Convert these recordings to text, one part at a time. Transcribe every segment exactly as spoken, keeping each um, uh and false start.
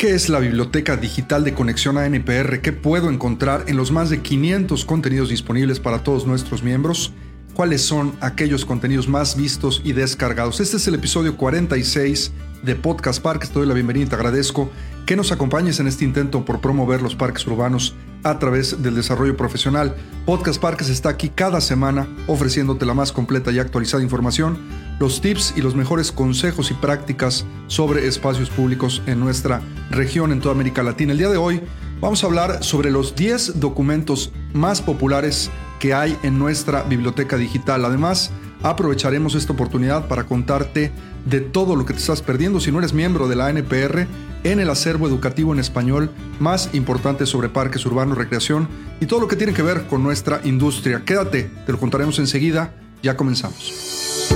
¿Qué es la Biblioteca Digital de Conexión A N P R? ¿Qué puedo encontrar en los más de quinientos contenidos disponibles para todos nuestros miembros? ¿Cuáles son aquellos contenidos más vistos y descargados? Este es el episodio cuarenta y seis de Podcast Parques. Te doy la bienvenida y te agradezco que nos acompañes en este intento por promover los parques urbanos a través del desarrollo profesional. Podcast Parques está aquí cada semana ofreciéndote la más completa y actualizada información, los tips y los mejores consejos y prácticas sobre espacios públicos en nuestra región, en toda América Latina. El día de hoy vamos a hablar sobre los diez documentos más populares que hay en nuestra biblioteca digital. Además, aprovecharemos esta oportunidad para contarte de todo lo que te estás perdiendo si no eres miembro de la A N P R en el acervo educativo en español más importante sobre parques urbanos, recreación y todo lo que tiene que ver con nuestra industria. Quédate, te lo contaremos enseguida. Ya comenzamos.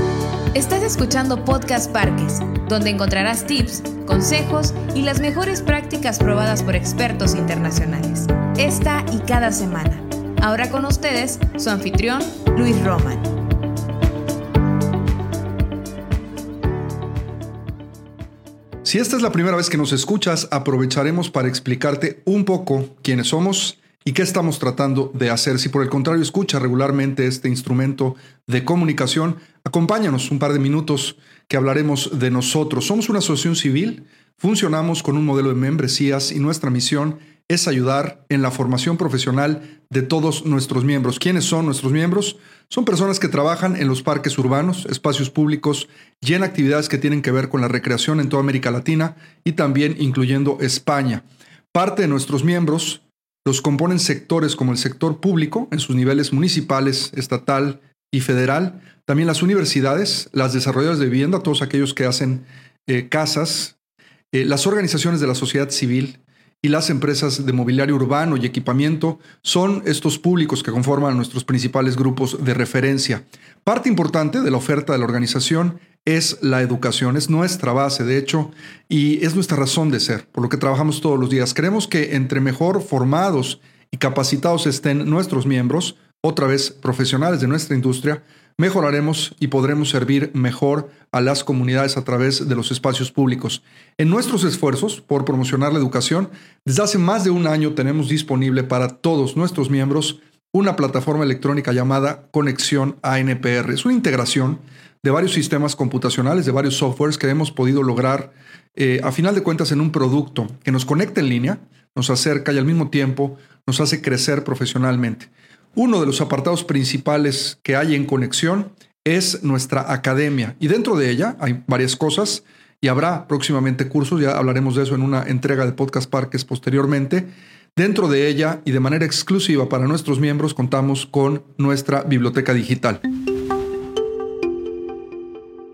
Estás escuchando Podcast Parques, donde encontrarás tips, consejos y las mejores prácticas probadas por expertos internacionales. Esta y cada semana. Ahora con ustedes, su anfitrión, Luis Roman. Si esta es la primera vez que nos escuchas, aprovecharemos para explicarte un poco quiénes somos y qué estamos tratando de hacer. Si por el contrario escuchas regularmente este instrumento de comunicación, acompáñanos un par de minutos que hablaremos de nosotros. Somos una asociación civil, funcionamos con un modelo de membresías y nuestra misión es ayudar en la formación profesional de todos nuestros miembros. ¿Quiénes son nuestros miembros? Son personas que trabajan en los parques urbanos, espacios públicos y en actividades que tienen que ver con la recreación en toda América Latina y también incluyendo España. Parte de nuestros miembros los componen sectores como el sector público en sus niveles municipales, estatal y federal, también las universidades, las desarrolladoras de vivienda, todos aquellos que hacen eh, casas, eh, las organizaciones de la sociedad civil, y las empresas de mobiliario urbano y equipamiento son estos públicos que conforman nuestros principales grupos de referencia. Parte importante de la oferta de la organización es la educación, es nuestra base, de hecho, y es nuestra razón de ser, por lo que trabajamos todos los días. Creemos que entre mejor formados y capacitados estén nuestros miembros, otra vez profesionales de nuestra industria, mejoraremos y podremos servir mejor a las comunidades a través de los espacios públicos. En nuestros esfuerzos por promocionar la educación, desde hace más de un año tenemos disponible para todos nuestros miembros una plataforma electrónica llamada Conexión A N P R. Es una integración de varios sistemas computacionales, de varios softwares que hemos podido lograr eh, a final de cuentas en un producto que nos conecta en línea, nos acerca y al mismo tiempo nos hace crecer profesionalmente. Uno de los apartados principales que hay en Conexión es nuestra academia y dentro de ella hay varias cosas y habrá próximamente cursos, ya hablaremos de eso en una entrega de Podcast Parques posteriormente. Dentro de ella y de manera exclusiva para nuestros miembros contamos con nuestra biblioteca digital.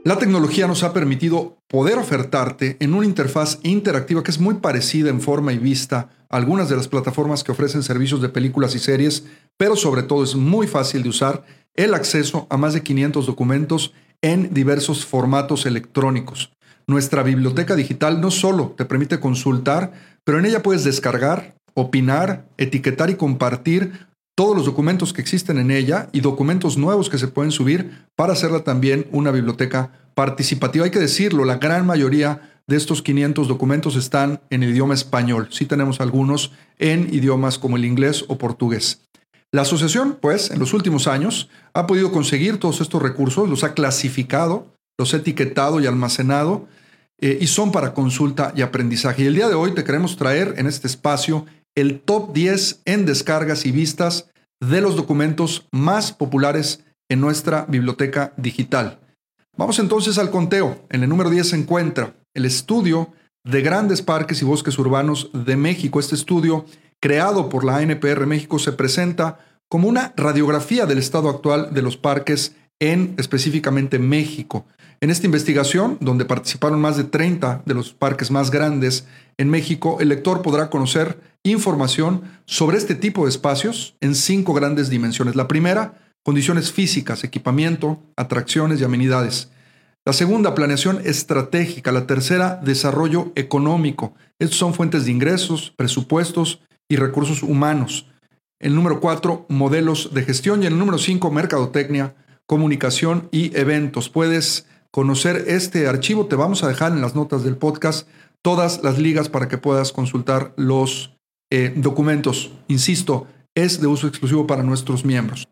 La tecnología nos ha permitido poder ofertarte en una interfaz interactiva que es muy parecida en forma y vista a algunas de las plataformas que ofrecen servicios de películas y series, pero sobre todo es muy fácil de usar el acceso a más de quinientos documentos en diversos formatos electrónicos. Nuestra biblioteca digital no solo te permite consultar, pero en ella puedes descargar, opinar, etiquetar y compartir todos los documentos que existen en ella y documentos nuevos que se pueden subir para hacerla también una biblioteca participativa. Hay que decirlo, la gran mayoría de estos quinientos documentos están en el idioma español. Sí tenemos algunos en idiomas como el inglés o portugués. La asociación, pues, en los últimos años ha podido conseguir todos estos recursos, los ha clasificado, los ha etiquetado y almacenado eh, y son para consulta y aprendizaje. Y el día de hoy te queremos traer en este espacio el top diez en descargas y vistas de los documentos más populares en nuestra biblioteca digital. Vamos entonces al conteo. En el número diez se encuentra el estudio de grandes parques y bosques urbanos de México. Este estudio, creado por la A N P R México, se presenta como una radiografía del estado actual de los parques en específicamente México. En esta investigación, donde participaron más de treinta de los parques más grandes en México, el lector podrá conocer información sobre este tipo de espacios en cinco grandes dimensiones. La primera, condiciones físicas, equipamiento, atracciones y amenidades. La segunda, planeación estratégica. La tercera, desarrollo económico. Estos son fuentes de ingresos, presupuestos y recursos humanos. El número cuatro, modelos de gestión. Y el número cinco, mercadotecnia, comunicación y eventos. Puedes conocer este archivo, te vamos a dejar en las notas del podcast todas las ligas para que puedas consultar los eh, documentos. Insisto, es de uso exclusivo para nuestros miembros.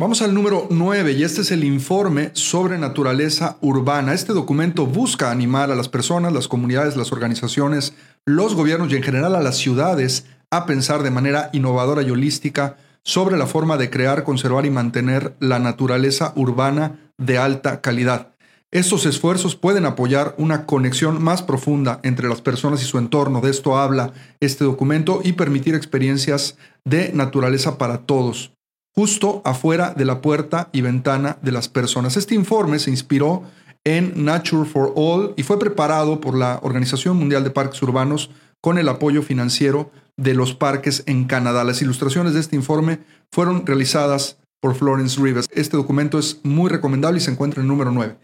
Vamos al número nueve, y este es el informe sobre naturaleza urbana. Este documento busca animar a las personas, las comunidades, las organizaciones, los gobiernos y en general a las ciudades a pensar de manera innovadora y holística sobre la forma de crear, conservar y mantener la naturaleza urbana de alta calidad. Estos esfuerzos pueden apoyar una conexión más profunda entre las personas y su entorno. De esto habla este documento y permitir experiencias de naturaleza para todos, justo afuera de la puerta y ventana de las personas. Este informe se inspiró en Nature for All y fue preparado por la Organización Mundial de Parques Urbanos con el apoyo financiero de los parques en Canadá. Las ilustraciones de este informe fueron realizadas por Florence Rivers. Este documento es muy recomendable y se encuentra en el número nueve.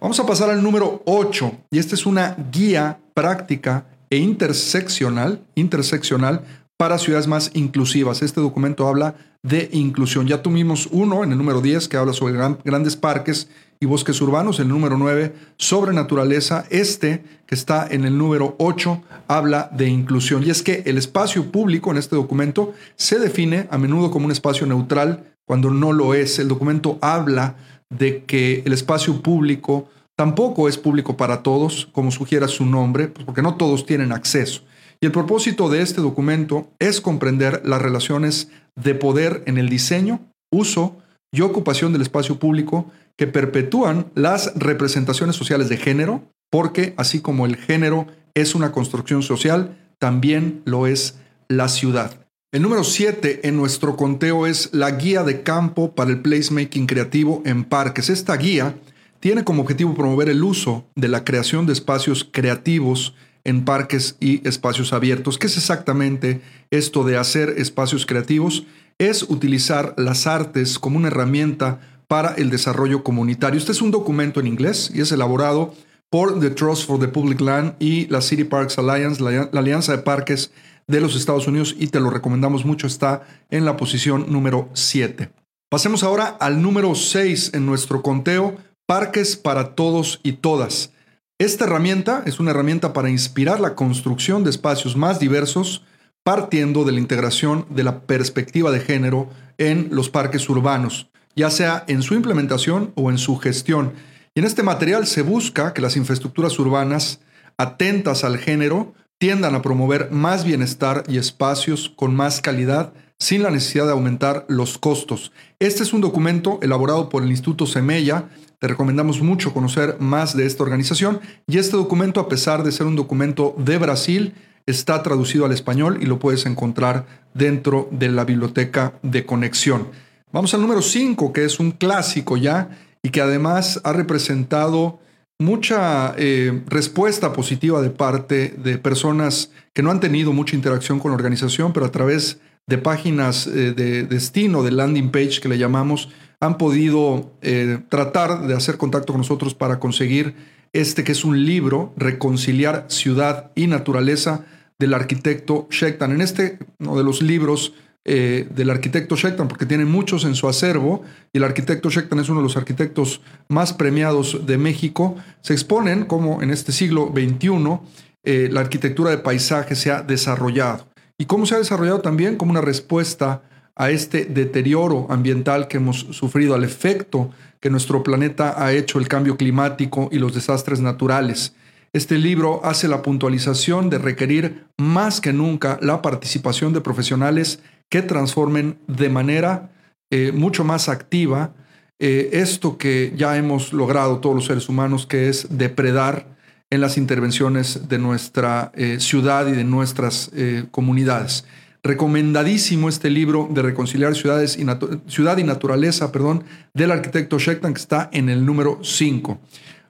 Vamos a pasar al número ocho, y esta es una guía práctica e interseccional, interseccional para ciudades más inclusivas. Este documento habla de inclusión. Ya tuvimos uno en el número diez que habla sobre gran, grandes parques y bosques urbanos. El número nueve sobre naturaleza. Este que está en el número ocho habla de inclusión. Y es que el espacio público en este documento se define a menudo como un espacio neutral cuando no lo es. El documento habla de que el espacio público tampoco es público para todos, como sugiera su nombre, pues porque no todos tienen acceso. Y el propósito de este documento es comprender las relaciones de poder en el diseño, uso y ocupación del espacio público que perpetúan las representaciones sociales de género, porque así como el género es una construcción social, también lo es la ciudad. El número siete en nuestro conteo es la guía de campo para el placemaking creativo en parques. Esta guía tiene como objetivo promover el uso de la creación de espacios creativos en parques y espacios abiertos. ¿Qué es exactamente esto de hacer espacios creativos? Es utilizar las artes como una herramienta para el desarrollo comunitario. Este es un documento en inglés y es elaborado por The Trust for the Public Land y la City Parks Alliance, la, la Alianza de Parques de los Estados Unidos, y te lo recomendamos mucho. Está en la posición número siete. Pasemos ahora al número seis en nuestro conteo, Parques para Todos y Todas. Esta herramienta es una herramienta para inspirar la construcción de espacios más diversos partiendo de la integración de la perspectiva de género en los parques urbanos, ya sea en su implementación o en su gestión. Y en este material se busca que las infraestructuras urbanas atentas al género tiendan a promover más bienestar y espacios con más calidad sin la necesidad de aumentar los costos. Este es un documento elaborado por el Instituto Semella. Te recomendamos mucho conocer más de esta organización, y este documento, a pesar de ser un documento de Brasil, está traducido al español y lo puedes encontrar dentro de la biblioteca de Conexión. Vamos al número cinco, que es un clásico ya y que además ha representado mucha eh, respuesta positiva de parte de personas que no han tenido mucha interacción con la organización, pero a través de páginas eh, de destino, de landing page que le llamamos, han podido eh, tratar de hacer contacto con nosotros para conseguir este que es un libro, Reconciliar Ciudad y Naturaleza, del arquitecto Schjetnan. En este, uno de los libros eh, del arquitecto Schjetnan, porque tiene muchos en su acervo, y el arquitecto Schjetnan es uno de los arquitectos más premiados de México, se exponen cómo en este siglo veintiuno eh, la arquitectura de paisaje se ha desarrollado, y cómo se ha desarrollado también como una respuesta a este deterioro ambiental que hemos sufrido, al efecto que nuestro planeta ha hecho el cambio climático y los desastres naturales. Este libro hace la puntualización de requerir más que nunca la participación de profesionales que transformen de manera eh, mucho más activa eh, esto que ya hemos logrado todos los seres humanos, que es depredar en las intervenciones de nuestra eh, ciudad y de nuestras eh, comunidades. Recomendadísimo este libro de Reconciliar Ciudades y Natu- Ciudad y Naturaleza, perdón, del arquitecto Schjetnan, que está en el número cinco.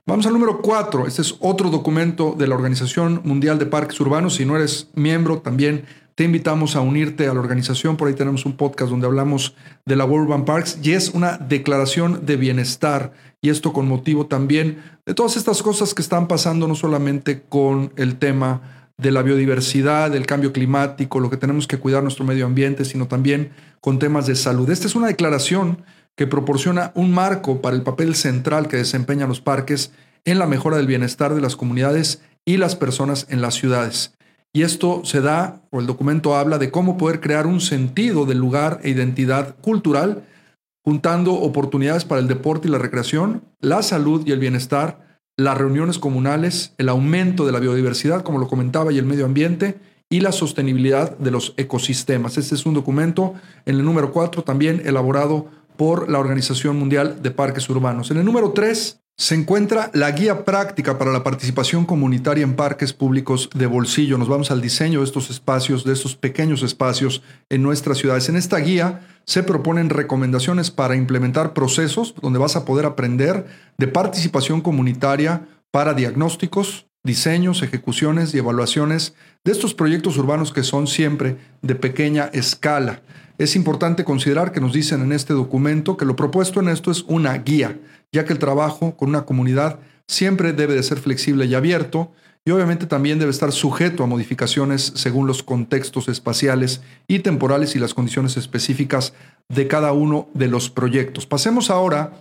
Vamos al número cuatro. Este es otro documento de la Organización Mundial de Parques Urbanos. Si no eres miembro, también te invitamos a unirte a la organización. Por ahí tenemos un podcast donde hablamos de la World Urban Parks, y es una declaración de bienestar. Y esto con motivo también de todas estas cosas que están pasando, no solamente con el tema de la biodiversidad, del cambio climático, lo que tenemos que cuidar nuestro medio ambiente, sino también con temas de salud. Esta es una declaración que proporciona un marco para el papel central que desempeñan los parques en la mejora del bienestar de las comunidades y las personas en las ciudades. Y esto se da, o el documento habla de cómo poder crear un sentido del lugar e identidad cultural, juntando oportunidades para el deporte y la recreación, la salud y el bienestar, las reuniones comunales, el aumento de la biodiversidad, como lo comentaba, y el medio ambiente, y la sostenibilidad de los ecosistemas. Este es un documento, en el número cuatro, también elaborado por la Organización Mundial de Parques Urbanos. En el número tres se encuentra la guía práctica para la participación comunitaria en parques públicos de bolsillo. Nos vamos al diseño de estos espacios, de estos pequeños espacios en nuestras ciudades. En esta guía se proponen recomendaciones para implementar procesos donde vas a poder aprender de participación comunitaria para diagnósticos, diseños, ejecuciones y evaluaciones de estos proyectos urbanos que son siempre de pequeña escala. Es importante considerar que nos dicen en este documento que lo propuesto en esto es una guía, ya que el trabajo con una comunidad siempre debe de ser flexible y abierto, y obviamente también debe estar sujeto a modificaciones según los contextos espaciales y temporales y las condiciones específicas de cada uno de los proyectos. Pasemos ahora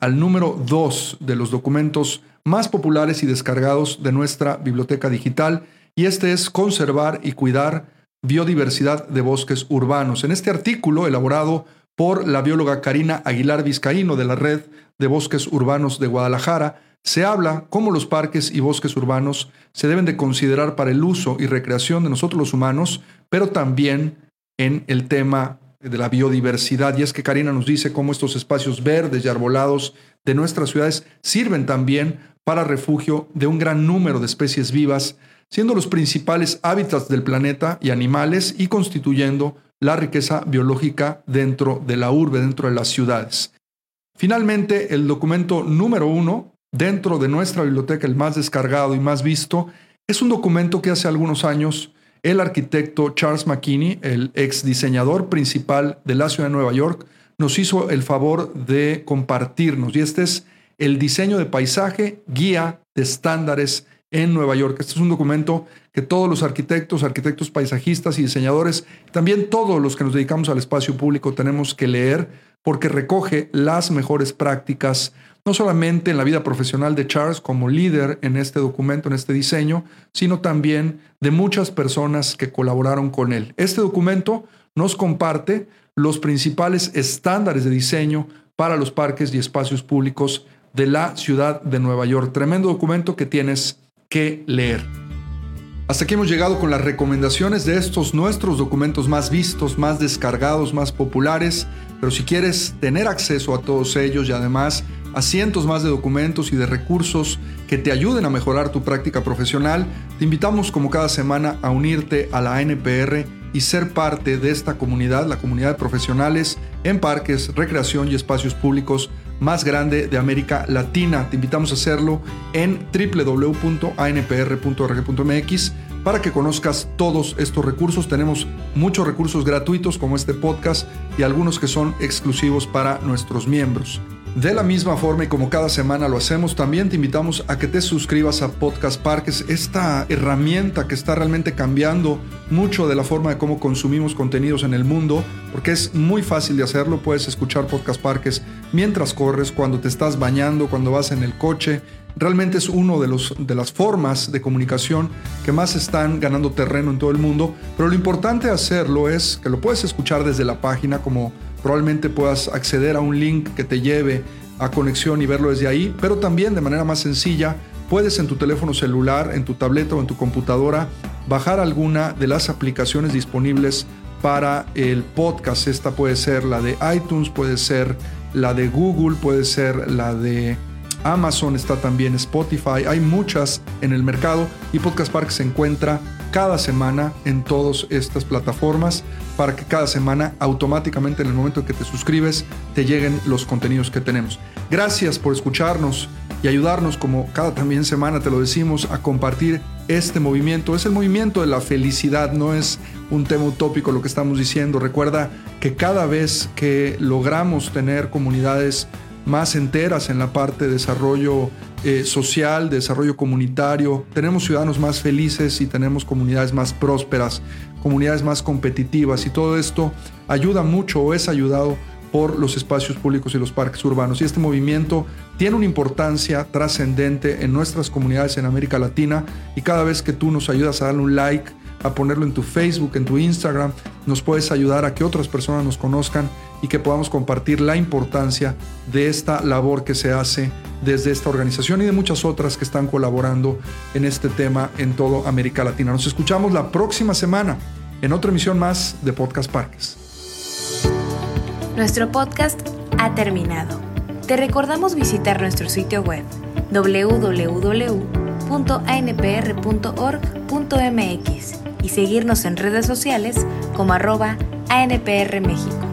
al número dos de los documentos más populares y descargados de nuestra biblioteca digital, y este es Conservar y Cuidar Biodiversidad de Bosques Urbanos. En este artículo, elaborado por la bióloga Karina Aguilar Vizcaíno de la Red de Bosques Urbanos de Guadalajara, se habla cómo los parques y bosques urbanos se deben de considerar para el uso y recreación de nosotros los humanos, pero también en el tema de la biodiversidad. Y es que Karina nos dice cómo estos espacios verdes y arbolados de nuestras ciudades sirven también para refugio de un gran número de especies vivas, siendo los principales hábitats del planeta y animales, y constituyendo la riqueza biológica dentro de la urbe, dentro de las ciudades. Finalmente, el documento número uno, dentro de nuestra biblioteca, el más descargado y más visto, es un documento que hace algunos años el arquitecto Charles McKinney, el ex diseñador principal de la ciudad de Nueva York, nos hizo el favor de compartirnos. Y este es el diseño de paisaje, guía de estándares en Nueva York. Este es un documento que todos los arquitectos, arquitectos paisajistas y diseñadores, también todos los que nos dedicamos al espacio público tenemos que leer, porque recoge las mejores prácticas, no solamente en la vida profesional de Charles como líder en este documento, en este diseño, sino también de muchas personas que colaboraron con él. Este documento nos comparte los principales estándares de diseño para los parques y espacios públicos de la ciudad de Nueva York. Tremendo documento que tienes que leer. Hasta aquí hemos llegado con las recomendaciones de estos nuestros documentos más vistos, más descargados, más populares, pero si quieres tener acceso a todos ellos y además a cientos más de documentos y de recursos que te ayuden a mejorar tu práctica profesional, te invitamos como cada semana a unirte a la A N P R y ser parte de esta comunidad, la comunidad de profesionales en parques, recreación y espacios públicos más grande de América Latina. Te invitamos a hacerlo en doble u doble u doble u punto a n p r punto org punto m x para que conozcas todos estos recursos. Tenemos muchos recursos gratuitos como este podcast y algunos que son exclusivos para nuestros miembros. De la misma forma y como cada semana lo hacemos, también te invitamos a que te suscribas a Podcast Parques, esta herramienta que está realmente cambiando mucho de la forma de cómo consumimos contenidos en el mundo, porque es muy fácil de hacerlo. Puedes escuchar Podcast Parques mientras corres, cuando te estás bañando, cuando vas en el coche. Realmente es uno de, los, de las formas de comunicación que más están ganando terreno en todo el mundo, pero lo importante de hacerlo es que lo puedes escuchar desde la página, como probablemente puedas acceder a un link que te lleve a conexión y verlo desde ahí, pero también de manera más sencilla puedes en tu teléfono celular, en tu tableta o en tu computadora bajar alguna de las aplicaciones disponibles para el podcast. Esta puede ser la de iTunes, puede ser la de Google, puede ser la de Amazon, está también Spotify. Hay muchas en el mercado y Podcast Park se encuentra cada semana en todas estas plataformas para que cada semana automáticamente en el momento en que te suscribes te lleguen los contenidos que tenemos. Gracias por escucharnos y ayudarnos, como cada también semana te lo decimos, a compartir este movimiento. Es el movimiento de la felicidad, no es un tema utópico lo que estamos diciendo. Recuerda que cada vez que logramos tener comunidades más enteras en la parte de desarrollo eh, social, de desarrollo comunitario, tenemos ciudadanos más felices y tenemos comunidades más prósperas, comunidades más competitivas, y todo esto ayuda mucho o es ayudado por los espacios públicos y los parques urbanos. Y este movimiento tiene una importancia trascendente en nuestras comunidades en América Latina, y cada vez que tú nos ayudas a darle un like, a ponerlo en tu Facebook, en tu Instagram, nos puedes ayudar a que otras personas nos conozcan y que podamos compartir la importancia de esta labor que se hace desde esta organización y de muchas otras que están colaborando en este tema en toda América Latina. Nos escuchamos la próxima semana en otra emisión más de Podcast Parques. Nuestro podcast ha terminado. Te recordamos visitar nuestro sitio web doble u doble u doble u punto a n p r punto org punto m x y seguirnos en redes sociales como arroba a n p r méxico.